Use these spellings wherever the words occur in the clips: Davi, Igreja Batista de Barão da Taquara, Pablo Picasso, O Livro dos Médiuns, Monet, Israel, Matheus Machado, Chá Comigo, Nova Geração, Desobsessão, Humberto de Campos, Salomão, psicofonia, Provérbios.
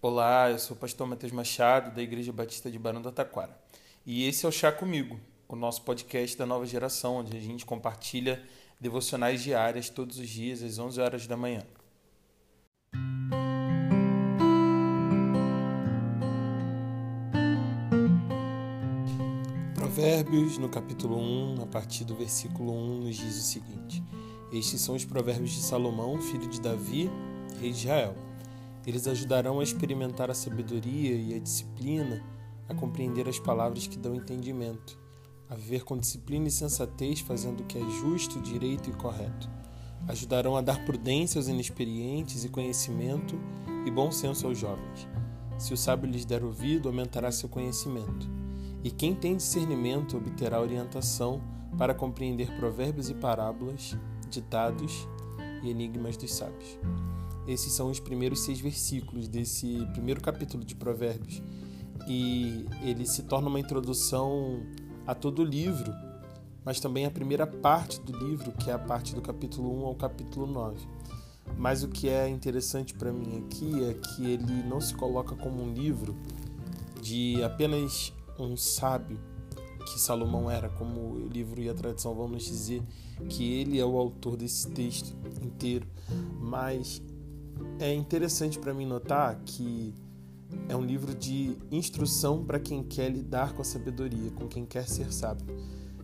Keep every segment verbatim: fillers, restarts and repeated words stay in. Olá, eu sou o pastor Matheus Machado, da Igreja Batista de Barão da Taquara. E esse é o Chá Comigo, o nosso podcast da Nova Geração, onde a gente compartilha devocionais diárias todos os dias, às onze horas da manhã. Provérbios, no capítulo um, a partir do versículo um, nos diz o seguinte: Estes são os provérbios de Salomão, filho de Davi, rei de Israel. Eles ajudarão a experimentar a sabedoria e a disciplina, a compreender as palavras que dão entendimento, a viver com disciplina e sensatez, fazendo o que é justo, direito e correto. Ajudarão a dar prudência aos inexperientes e conhecimento e bom senso aos jovens. Se o sábio lhes der ouvido, aumentará seu conhecimento. E quem tem discernimento obterá orientação para compreender provérbios e parábolas, ditados e enigmas dos sábios. Esses são os primeiros seis versículos desse primeiro capítulo de Provérbios, e ele se torna uma introdução a todo o livro, mas também a primeira parte do livro, que é a parte do capítulo um ao capítulo nove. Mas o que é interessante para mim aqui é que ele não se coloca como um livro de apenas um sábio, que Salomão era, como o livro e a tradição vão nos dizer que ele é o autor desse texto inteiro, mas é interessante para mim notar que é um livro de instrução para quem quer lidar com a sabedoria, com quem quer ser sábio.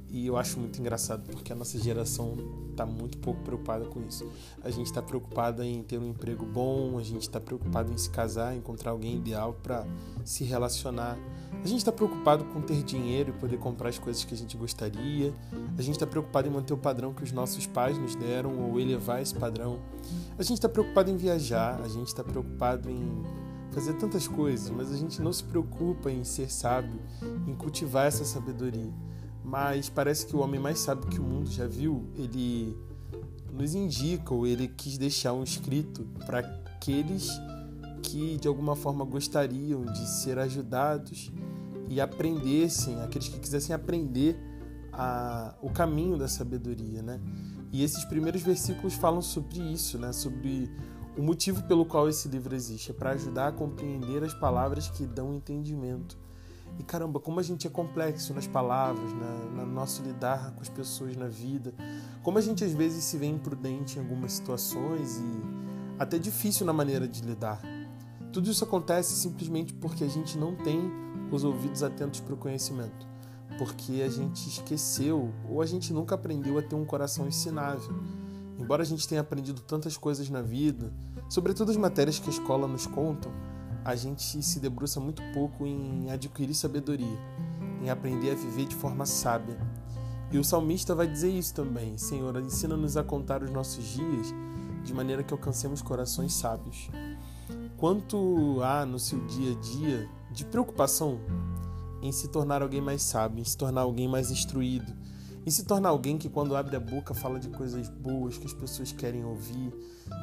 E eu acho muito engraçado, porque a nossa geração está muito pouco preocupada com isso. A gente está preocupada em ter um emprego bom, a gente está preocupado em se casar, encontrar alguém ideal para se relacionar. A gente está preocupado com ter dinheiro e poder comprar as coisas que a gente gostaria. A gente está preocupado em manter o padrão que os nossos pais nos deram ou elevar esse padrão. A gente está preocupado em viajar, a gente está preocupado em fazer tantas coisas, mas a gente não se preocupa em ser sábio, em cultivar essa sabedoria. Mas parece que o homem mais sábio que o mundo já viu, ele nos indica, ou ele quis deixar um escrito para aqueles que de alguma forma gostariam de ser ajudados e aprendessem, aqueles que quisessem aprender a, o caminho da sabedoria, né? E esses primeiros versículos falam sobre isso, né? Sobre o motivo pelo qual esse livro existe, é para ajudar a compreender as palavras que dão entendimento. E caramba, como a gente é complexo nas palavras, na, no nosso lidar com as pessoas na vida. Como a gente às vezes se vê imprudente em algumas situações e até difícil na maneira de lidar. Tudo isso acontece simplesmente porque a gente não tem os ouvidos atentos para o conhecimento. Porque a gente esqueceu ou a gente nunca aprendeu a ter um coração ensinável. Embora a gente tenha aprendido tantas coisas na vida, sobretudo as matérias que a escola nos contam, a gente se debruça muito pouco em adquirir sabedoria, em aprender a viver de forma sábia. E o salmista vai dizer isso também: Senhor, ensina-nos a contar os nossos dias de maneira que alcancemos corações sábios. Quanto há no seu dia a dia de preocupação em se tornar alguém mais sábio, em se tornar alguém mais instruído, em se tornar alguém que quando abre a boca fala de coisas boas que as pessoas querem ouvir,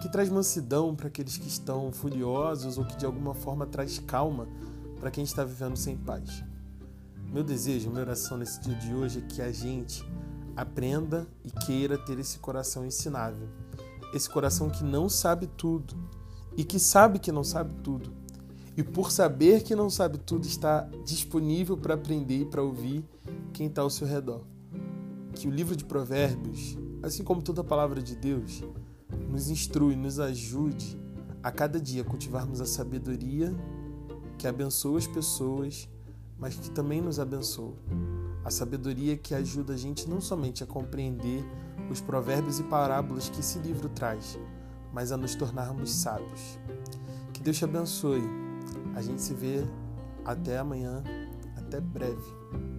que traz mansidão para aqueles que estão furiosos ou que de alguma forma traz calma para quem está vivendo sem paz. Meu desejo, minha oração nesse dia de hoje é que a gente aprenda e queira ter esse coração ensinável, esse coração que não sabe tudo e que sabe que não sabe tudo. E por saber que não sabe tudo, está disponível para aprender e para ouvir quem está ao seu redor. Que o livro de Provérbios, assim como toda a palavra de Deus, nos instrui, nos ajude a cada dia cultivarmos a sabedoria que abençoa as pessoas, mas que também nos abençoa. A sabedoria que ajuda a gente não somente a compreender os provérbios e parábolas que esse livro traz, mas a nos tornarmos sábios. Que Deus te abençoe. A gente se vê até amanhã, até breve.